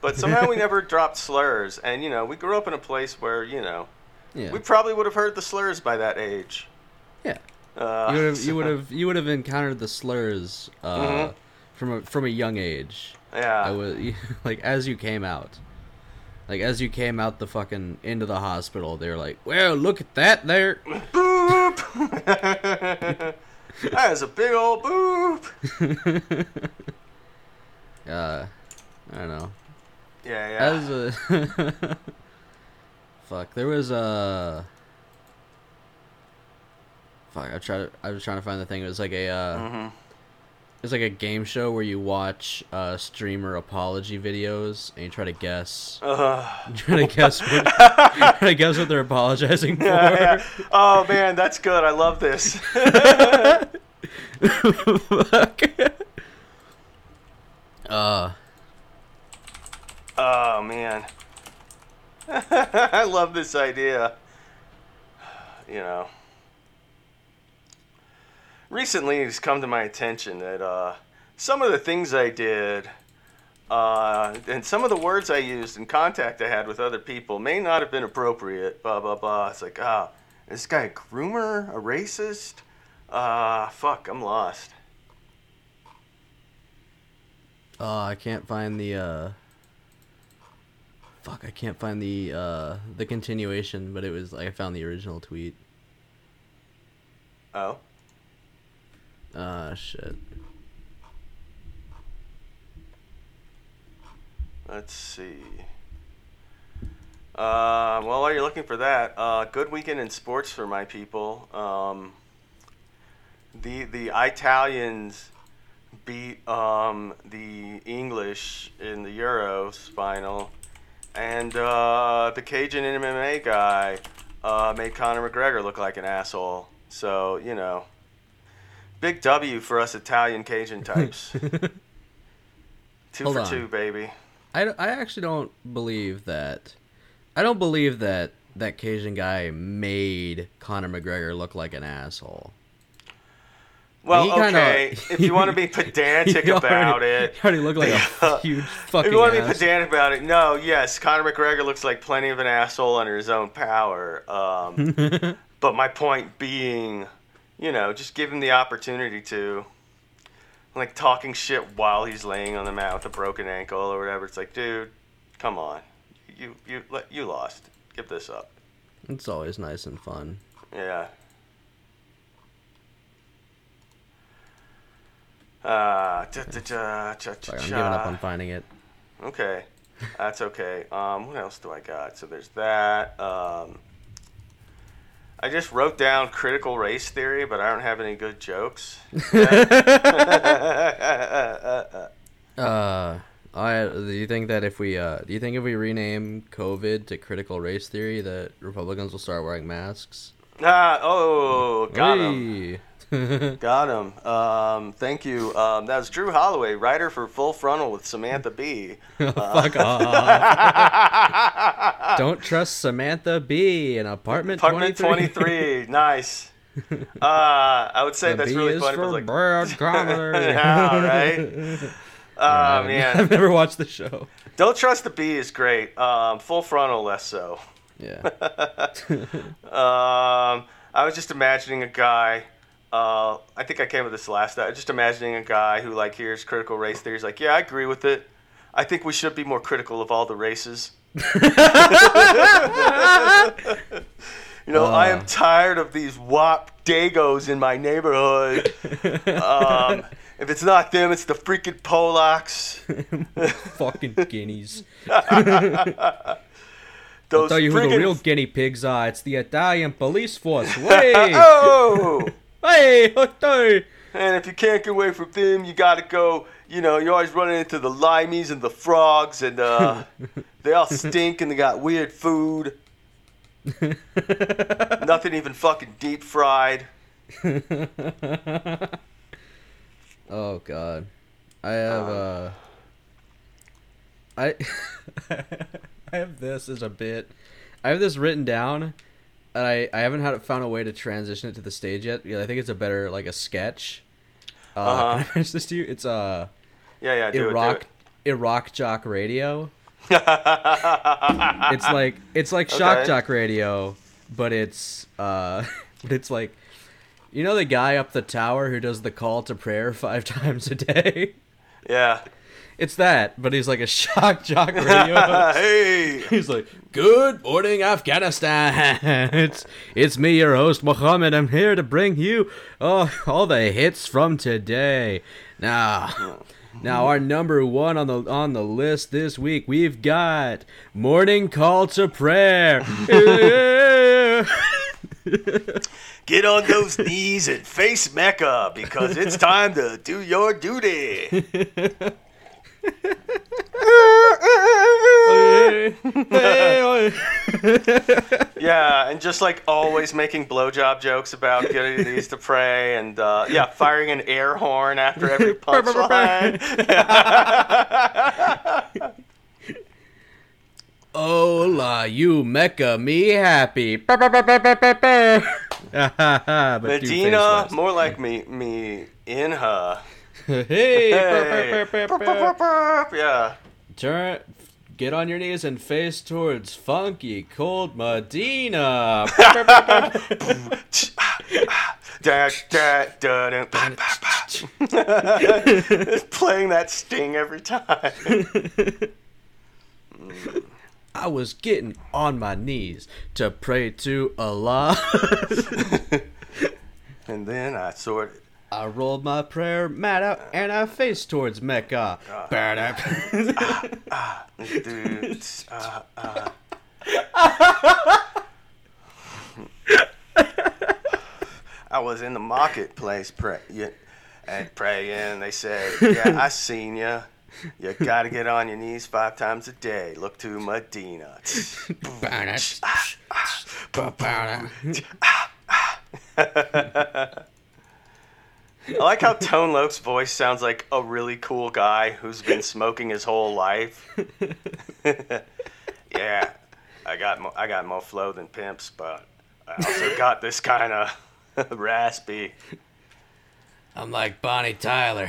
But somehow we never dropped slurs, and you know, we grew up in a place where we probably would have heard the slurs by that age. Yeah, you would have encountered the slurs from a young age. Yeah, I was like as you came out the fucking into the hospital, they were like, "Well, look at that there, boop! That is a big old boop." I don't know. Yeah. Fuck. There was a. Fuck. I was trying to find the thing. It was like a. It was like a game show where you watch streamer apology videos and you try to guess. Try to guess what they're apologizing for. Yeah. Oh man, that's good. I love this. Fuck. Oh man. I love this idea. You know, recently it's come to my attention that some of the things I did and some of the words I used and contact I had with other people may not have been appropriate, blah, blah, blah. It's like, is this guy a groomer? A racist? Fuck, I'm lost. I can't find the... Fuck, I can't find the continuation, but it was like I found the original tweet. Oh. Shit. Let's see. Well, while you're looking for that, good weekend in sports for my people. The Italians beat the English in the Euros final. And the Cajun MMA guy made Conor McGregor look like an asshole. So, you know, big W for us Italian Cajun types. Two for two, baby. I actually don't believe that. I don't believe that Cajun guy made Conor McGregor look like an asshole. Well, okay, if you want to be pedantic about it... He already looked like a huge fucking asshole. If you want to be pedantic about it, no, yes, Conor McGregor looks like plenty of an asshole under his own power. But my point being, you know, just give him the opportunity to, like, talking shit while he's laying on the mat with a broken ankle or whatever. It's like, dude, come on. You lost. Give this up. It's always nice and fun. Yeah. I'm giving up on finding it. Okay, that's okay. What else do I got? So there's that. I just wrote down critical race theory, but I don't have any good jokes. Do you think if we rename COVID to critical race theory, that Republicans will start wearing masks? Got him. Got him. Thank you. That was Drew Holloway, writer for Full Frontal with Samantha Bee. Fuck off. Don't trust Samantha Bee in apartment 23. Nice. I would say that's really funny. For like... bird comedy. Yeah, right? Man. I've never watched the show. Don't trust the Bee is great. Full Frontal less so. Yeah. I was just imagining a guy. I think I came with this last night. Just imagining a guy who like hears critical race theory. He's like, yeah, I agree with it. I think we should be more critical of all the races. I am tired of these WAP Dagos in my neighborhood. If it's not them, it's the freaking Polacks. Fucking guineas. I'll tell you who the real guinea pigs are. It's the Italian police force. Way. Oh! Hey! And if you can't get away from them, you gotta go. You know, you're always running into the limeys and the frogs, and they all stink and they got weird food. Nothing even fucking deep fried. Oh God, I have I have this as a bit. I have this written down, and I haven't found a way to transition it to the stage yet. I think it's a better like a sketch. Can I finish this to you? It's Iraq Jock Radio. it's like Shock Jock Radio, but it's like, you know, the guy up the tower who does the call to prayer 5 times a day. Yeah, it's that, but he's like a shock jock radio host. Hey, he's like, "Good morning, Afghanistan. It's me, your host, Mohammed. I'm here to bring you all the hits from today. Now, our number one on the list this week, we've got Morning Call to Prayer. Get on those knees and face Mecca because it's time to do your duty." Yeah, and just like always making blowjob jokes about getting these to pray, and firing an air horn after every punchline. Hola, you Mecca, me happy. Medina, more like me in her. Hey. Yeah. Turn. Get on your knees and face towards funky cold Medina. Just playing that sting every time. I was getting on my knees to pray to Allah. And then I rolled my prayer mat out and I faced towards Mecca. I was in the marketplace praying. They said, "Yeah, I seen ya. You gotta get on your knees 5 times a day. Look to Medina." I like how Tone Loc's voice sounds like a really cool guy who's been smoking his whole life. Yeah, I got more flow than pimps, but I also got this kind of raspy. I'm like Bonnie Tyler.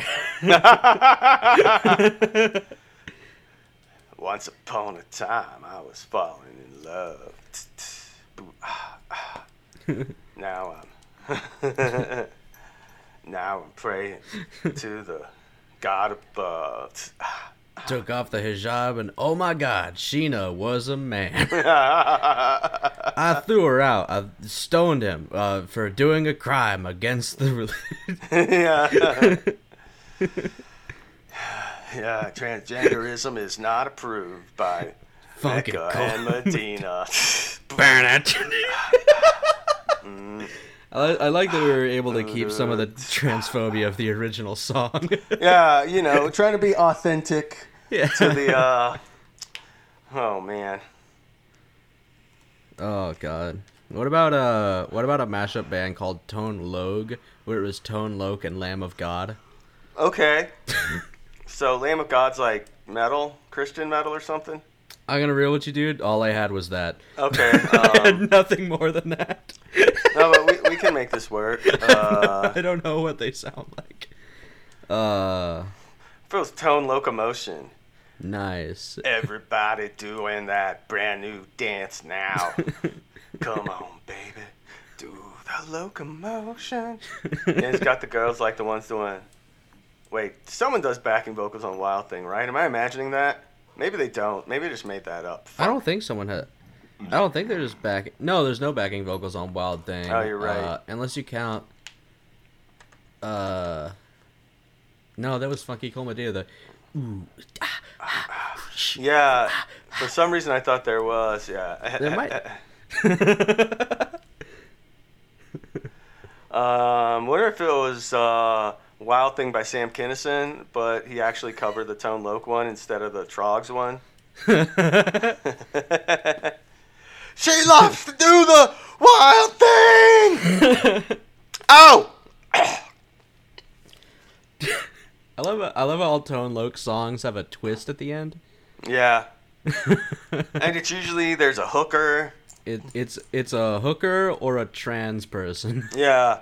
Once upon a time, I was falling in love. Now I'm... Now I'm praying to the God above. Took off the hijab and oh my God, Sheena was a man. I threw her out. I stoned him for doing a crime against the religion. Yeah, transgenderism is not approved by fucking Mecca and Medina. Burn it. I like that we were able to keep some of the transphobia of the original song. Yeah, you know, trying to be authentic to the... Oh, man. Oh, God. What about a mashup band called Tone Logue, where it was Tone Loc and Lamb of God? Okay. So Lamb of God's like metal, Christian metal or something? I'm gonna reel with you, dude. All I had was that. Okay. I had nothing more than that. No, but we can make this work. I don't know what they sound like. Feels Tone Locomotion. Nice. Everybody doing that brand new dance now. Come on, baby. Do the a locomotion. And it's got the girls like the ones doing... Wait, someone does backing vocals on Wild Thing, right? Am I imagining that? Maybe they don't. Maybe I just made that up. Fuck. I don't think someone had... I don't think they're just backing... No, there's no backing vocals on Wild Thing. Oh, you're right. Unless you count... No, that was Funky Cole Medea. The... Ooh. Yeah. For some reason, I thought there was. Yeah. There might. Wonder if it was Wild Thing by Sam Kinison, but he actually covered the Tone Loc one instead of the Troggs one. She loves to do the wild thing. Oh. I love how all Tone Loc songs have a twist at the end. Yeah. And it's usually there's a hooker. It's a hooker or a trans person. Yeah.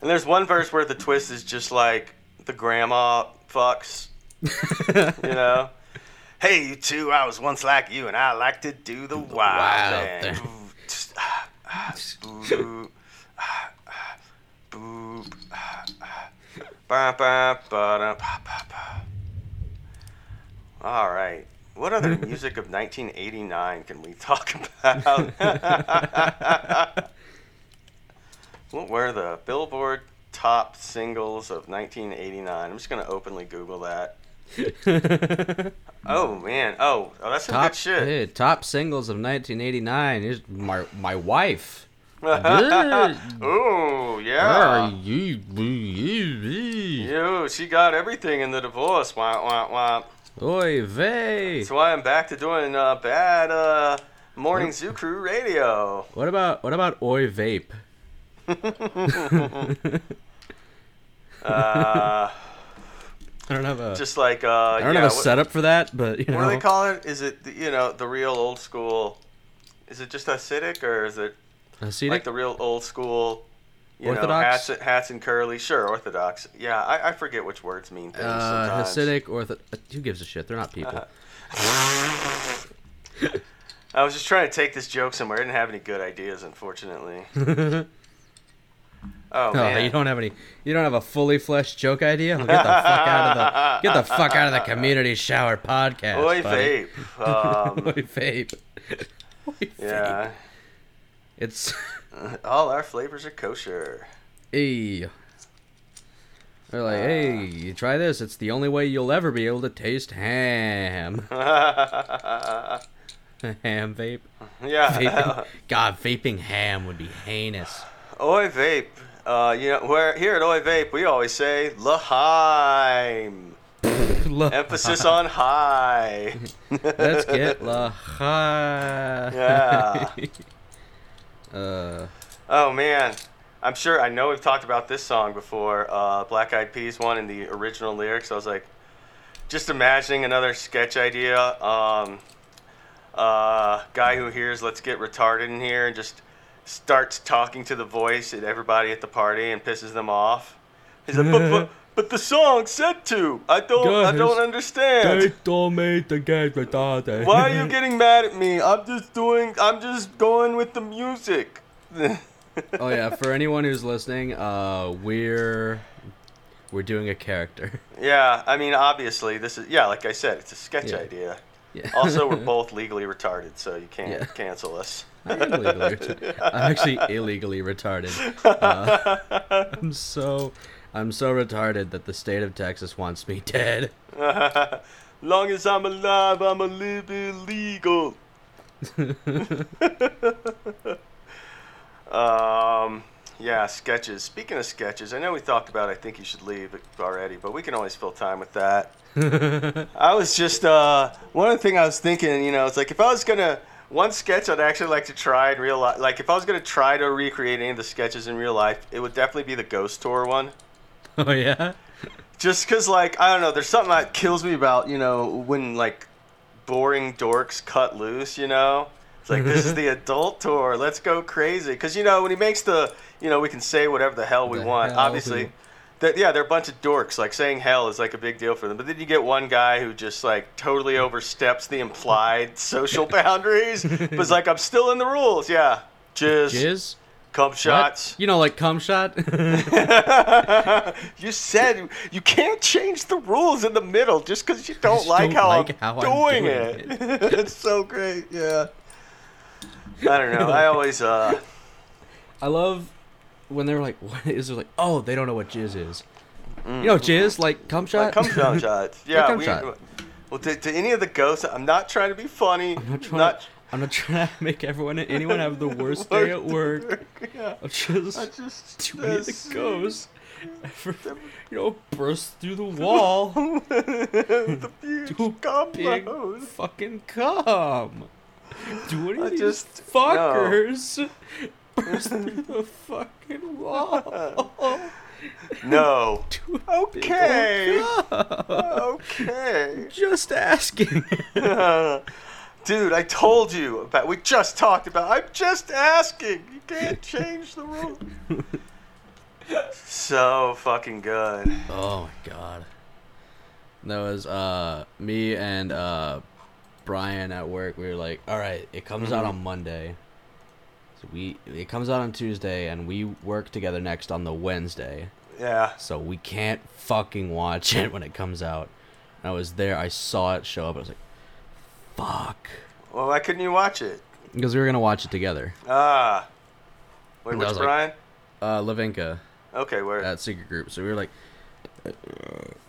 And there's one verse where the twist is just like the grandma fucks. You know? Hey, you two, I was once like you, and I like to do the wild thing. Boop, boop, ba ba ba ba ba. All right. What other music of 1989 can we talk about? What were the Billboard top singles of 1989? I'm just going to openly Google that. Oh man! Oh, that's some good shit. Hey, top singles of 1989 is my wife. Oh yeah. Yo, she got everything in the divorce. Wah wah wah. Oy vey. That's why I'm back to doing bad morning Zoo Crew radio. What about Oy Vape? I don't have a setup for that, but you know. What do they call it? Is it the real old school? Is it just acidic, or is it acidic? Like the real old school? You Orthodox know, hats and curly. Sure, Orthodox. Yeah, I forget which words mean things sometimes. Hasidic, who gives a shit? They're not people. I was just trying to take this joke somewhere. I didn't have any good ideas, unfortunately. Oh man. You don't have a fully fleshed joke idea? Well, get the fuck out of the community shower podcast. Oy buddy. Vape. Oy vape. Oy vape. Yeah. It's all our flavors are kosher. Hey. They're like, hey, you try this, it's the only way you'll ever be able to taste ham. Ham vape. Yeah. Vaping. God, vaping ham would be heinous. Oy Vape. We're here at Oy Vape, we always say L'chaim. Emphasis on high. Let's get L'chaim. Yeah. Oh man, I know we've talked about this song before. Black Eyed Peas one in the original lyrics. I was like, just imagining another sketch idea. Guy who hears "Let's get retarded in here" and just starts talking to the voice at everybody at the party and pisses them off. He's like, but the song said to. I don't understand. They told me to get retarded. Why are you getting mad at me? I'm just going with the music. Oh yeah, for anyone who's listening, we're doing a character. Yeah, I mean obviously this is like I said, it's a sketch idea. Yeah. Also, we're both legally retarded, so you can't cancel us. I'm actually illegally retarded. I'm so retarded that the state of Texas wants me dead. Long as I'm alive, I'm a live illegal. Sketches. Speaking of sketches, I know we talked about I Think You Should Leave already, but we can always fill time with that. I was just one other thing I was thinking, it's like if I was gonna one sketch I'd actually like to try in real life, like if I was gonna try to recreate any of the sketches in real life, it would definitely be the ghost tour one. Oh yeah. Just cause I don't know, there's something that kills me about when boring dorks cut loose. It's like this is the adult tour, let's go crazy. Cause when he makes the we can say whatever the hell we want, obviously. Yeah, they're a bunch of dorks. Saying hell is a big deal for them. But then you get one guy who just totally oversteps the implied social boundaries. But it's I'm still in the rules. Yeah. Jizz. Cum shots. What? You don't like cum shot? You said you can't change the rules in the middle just because you don't like how I'm doing it. It's so great. Yeah. I don't know. I always. I love when they're like, "What is it?" Like, oh, they don't know what jizz is. Mm. You know, jizz like cum shot. Like cum shot. Yeah. Like cum shot. Well, to any of the ghosts, I'm not trying to be funny. I'm not trying to make anyone have the worst day at work. Yeah. Too many of the ghosts ever, burst through the wall. The big fucking cum. Do any of these fuckers burst through the fucking wall? No. Okay. Okay. Just asking. Dude, I told you about. We just talked about. I'm just asking. You can't change the rules. So fucking good. Oh my god. That was me and Brian at work. We were like, all right, it comes out on Monday. So it comes out on Tuesday, and we work together next on the Wednesday. Yeah. So we can't fucking watch it when it comes out. And I was there. I saw it show up. I was like, fuck. Well, why couldn't you watch it? Because we were going to watch it together. Ah. Wait, which Brian? Levinka. Okay, where? That secret group. So we were like...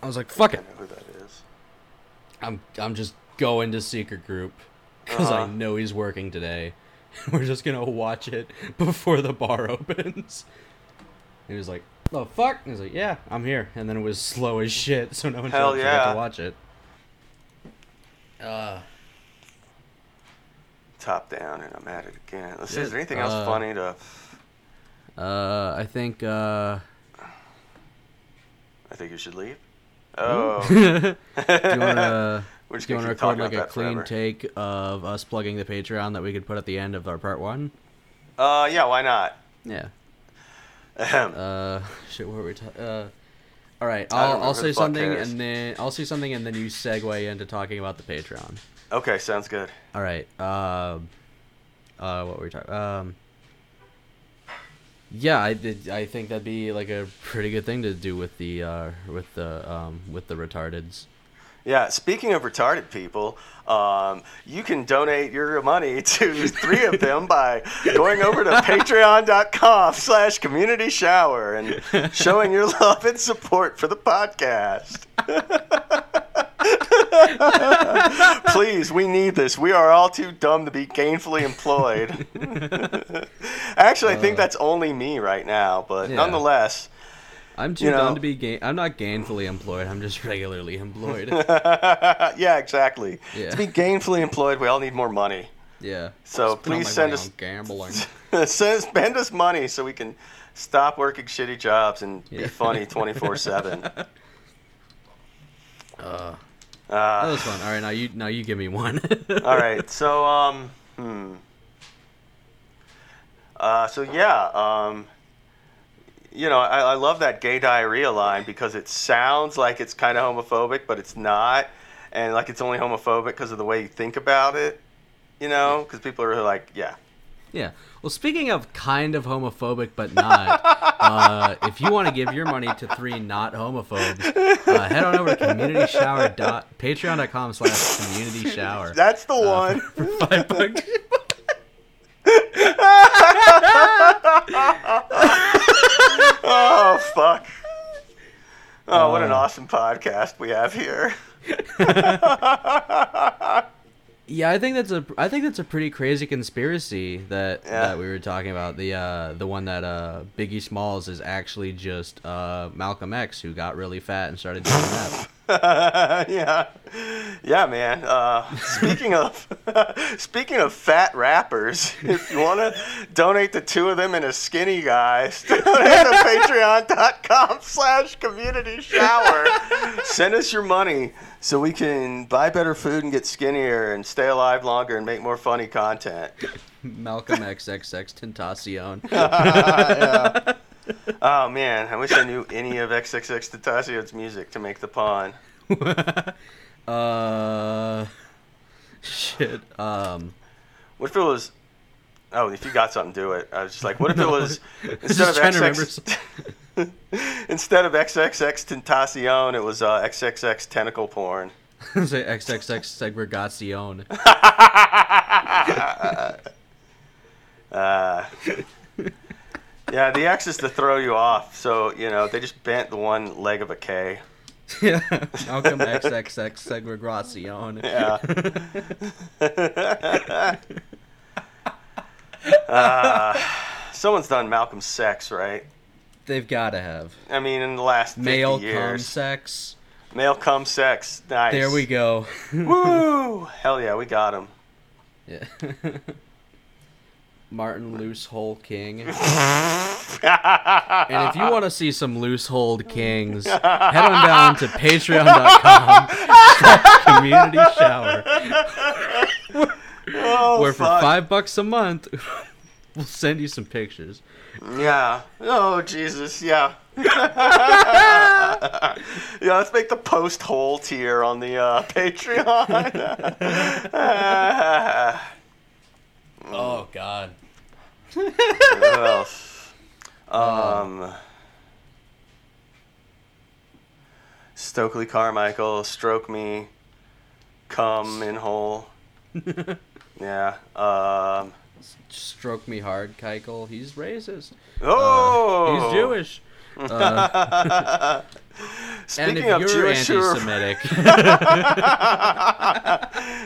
I was like, fuck it. I don't know who that is. I'm just going to secret group. Because I know he's working today. We're just going to watch it before the bar opens. And he was like, oh, fuck. And he was like, yeah, I'm here. And then it was slow as shit. So no one told me to watch it. Top down, and I'm at it again. Let's see, is there anything else funny to... I think you should leave. Oh. Do you want to record like a clean take of us plugging the Patreon that we could put at the end of our part one? Yeah, why not? Yeah. Shit, what were we talking... all right, I'll say something, and then I'll say something, and then you segue into talking about the Patreon. Okay, sounds good. All right. What were we talking? Yeah, I think that'd be like a pretty good thing to do with the retardeds. Yeah, speaking of retarded people, you can donate your money to three of them by going over to patreon.com/communityshower and showing your love and support for the podcast. Please, we need this. We are all too dumb to be gainfully employed. Actually, I think that's only me right now, but nonetheless... I'm too dumb to be I'm not gainfully employed. I'm just regularly employed. Yeah, exactly. Yeah. To be gainfully employed, we all need more money. Yeah. So please send us gambling. Spend us money so we can stop working shitty jobs and be funny 24/7. That was fun. All right, now you give me one. All right. So I love that gay diarrhea line because it sounds like it's kind of homophobic, but it's not. And, like, it's only homophobic because of the way you think about it, because people are like, yeah. Yeah. Well, speaking of kind of homophobic but not, if you want to give your money to three not homophobes, head on over to patreon.com/communityshower. That's the one. For $5. Oh, fuck. Oh, what an awesome podcast we have here. Yeah, I think that's a pretty crazy conspiracy that we were talking about. The one that Biggie Smalls is actually just Malcolm X, who got really fat and started doing that. Yeah, man. Speaking of fat rappers, if you want to donate the two of them and a skinny guy, donate to patreon.com/communityshower. Send us your money so we can buy better food and get skinnier and stay alive longer and make more funny content. Malcolm XXX Tentacion. Yeah. Oh man, I wish I knew any of XXX Tentacion's music to make the pun. Shit. What if it was Oh, if you got something, do it. I was just like, what if it was instead of XX, instead of XXX Tentacion, it was XXX Tentacle Porn. I was like XXX Segregacion. Yeah, the X is to throw you off. So, you know, they just bent the one leg of a K. Yeah. How come XXX Segregacion? Yeah. Someone's done Malcolm Sex, right? They've got to have. I mean, in the last 50 male years. Male cum sex. Male cum sex. Nice. There we go. Woo! Hell yeah, we got him. Yeah. Martin Loose Hole King. And if you want to see some loose hole kings, head on down to patreon.com/communityshower. Where for $5 a month, we'll send you some pictures. Yeah. Oh, Jesus. Yeah. Yeah, let's make the post hole tier on the Patreon. Oh, God. What else? Stokely Carmichael, Stroke Me, Come in Hole. Yeah. Stroke Me Hard, Keichel. He's racist. Oh! He's Jewish. Speaking of Jewish, anti-Semitic.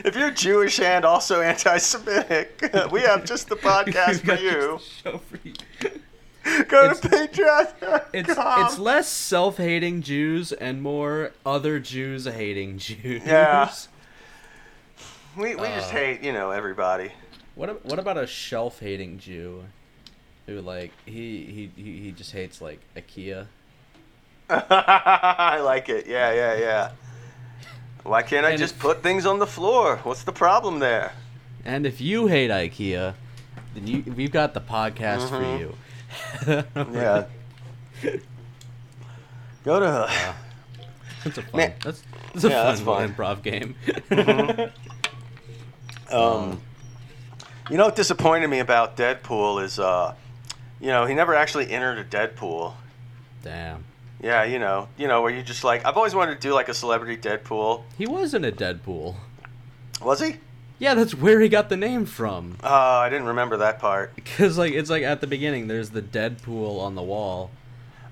If you're Jewish and also anti-Semitic, we have just the podcast for you. Show for you. Go to Patreon. It's less self-hating Jews and more other Jews hating Jews. Yeah. We just hate, you know, everybody. What about a shelf-hating Jew? Who, like, he just hates, like, IKEA. I like it. Yeah. Why can't I just put things on the floor? What's the problem there? And if you hate IKEA, then we've got the podcast for you. Yeah. Go to... That's a fun, man. That's a fun improv game. Mm-hmm. You know what disappointed me about Deadpool is, you know, he never actually entered a Deadpool. Damn. Yeah, you know, where you just like, I've always wanted to do like a celebrity Deadpool. He was in a Deadpool. Was he? Yeah, that's where he got the name from. Oh, I didn't remember that part. Because like, it's like at the beginning, there's the Deadpool on the wall.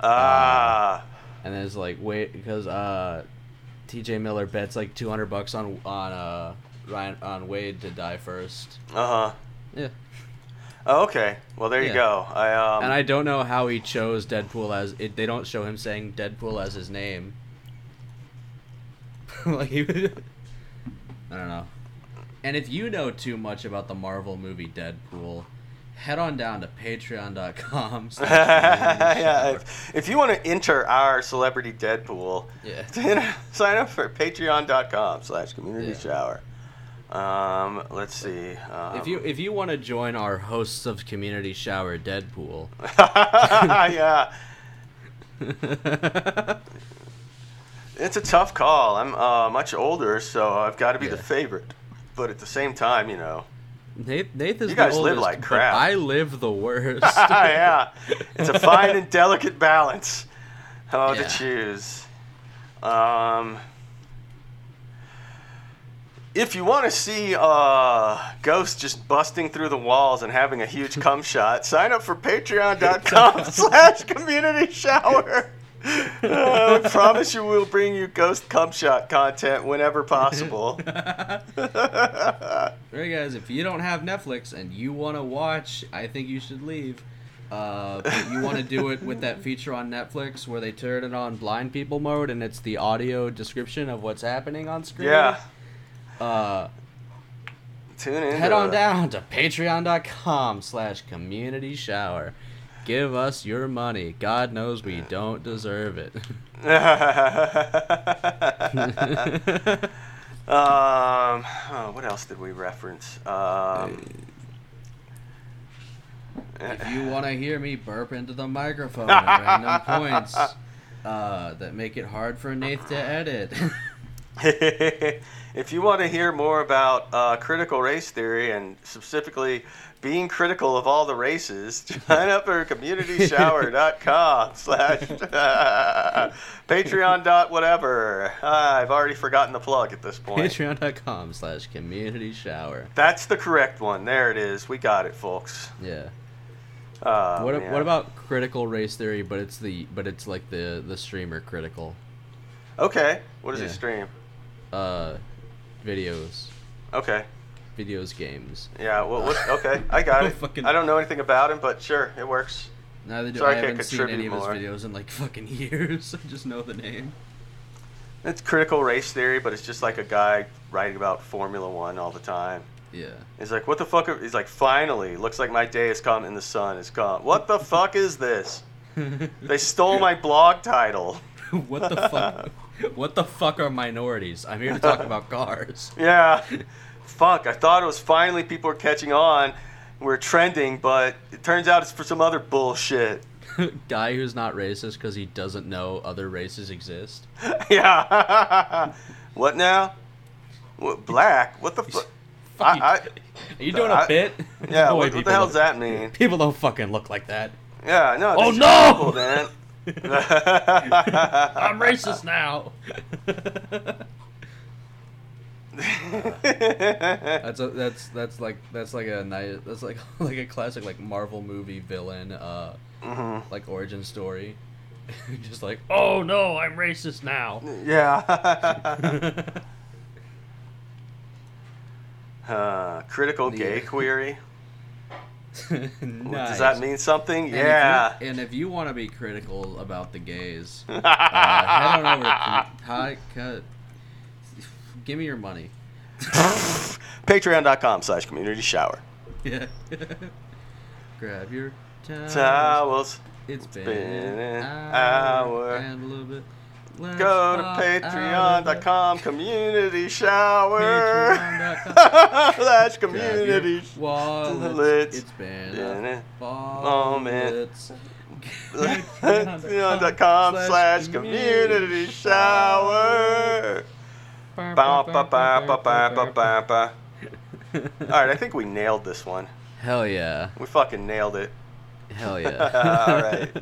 Ah. And then it's like, wait, because T.J. Miller bets like $200 on Ryan on Wade to die first. Uh huh. Yeah. Oh, okay. Well, there you go. And I don't know how he chose Deadpool as it. They don't show him saying Deadpool as his name. Like he. I don't know. And if you know too much about the Marvel movie Deadpool, head on down to patreon.com. Yeah. If you want to enter our celebrity Deadpool, sign up for patreon.com/communityshower. Let's see. If you want to join our hosts of Community Shower Deadpool. Yeah. It's a tough call. I'm much older, so I've got to be the favorite. But at the same time, you know. Nathan's you guys the oldest, live like crap. I live the worst. Yeah. It's a fine and delicate balance. How to choose. If you want to see ghosts just busting through the walls and having a huge cum shot, sign up for patreon.com/communityshower. I promise you we'll bring you ghost cum shot content whenever possible. Right, guys, if you don't have Netflix and you want to watch, I think you should leave. But you want to do it with that feature on Netflix where they turn it on blind people mode and it's the audio description of what's happening on screen. Yeah. Tune in. Head on down to patreon.com/communityshower. Give us your money. God knows we don't deserve it. What else did we reference? If you want to hear me burp into the microphone at random points that make it hard for Nath to edit. If you want to hear more about critical race theory and specifically being critical of all the races, sign up for communityshower.com/patreon.whatever. I've already forgotten the plug at this point. Patreon.com/communityshower. That's the correct one. There it is. We got it, folks. Yeah. What about critical race theory? But it's like the streamer critical. Okay. What does it stream? Videos. Okay. Videos, games. Yeah. Well. Okay. I got it. I don't know anything about him, but sure, it works. Neither do I. I haven't seen any of his videos in like fucking years. I just know the name. It's critical race theory, but it's just like a guy writing about Formula One all the time. Yeah. He's like, what the fuck? He's like, finally, looks like my day has come and the sun has come. What the fuck is this? They stole my blog title. What the fuck? What the fuck are minorities? I'm here to talk about cars. Yeah. Fuck, I thought it was finally people are catching on. We're trending, but it turns out it's for some other bullshit. Guy who's not racist because he doesn't know other races exist. Yeah. What now? What, black? What the fuck? Are you doing a bit? Yeah, no, what the hell's that mean? People don't fucking look like that. Yeah, no. Oh, no! People, man. I'm racist now. That's like a classic like Marvel movie villain like origin story. Just like, oh no, I'm racist now. Yeah. Critical gay query. Nice. Does that mean something? Yeah. And if you want to be critical about the gays, head on over to give me your money. Patreon.com/communityshower. Yeah. Grab your towels. It's been an hour and a little bit. Let's go to patreon.com community shower. It's been a moment. patreon.com/communityshower. Alright, I think we nailed this one. Hell yeah. We fucking nailed it. Hell yeah. Alright.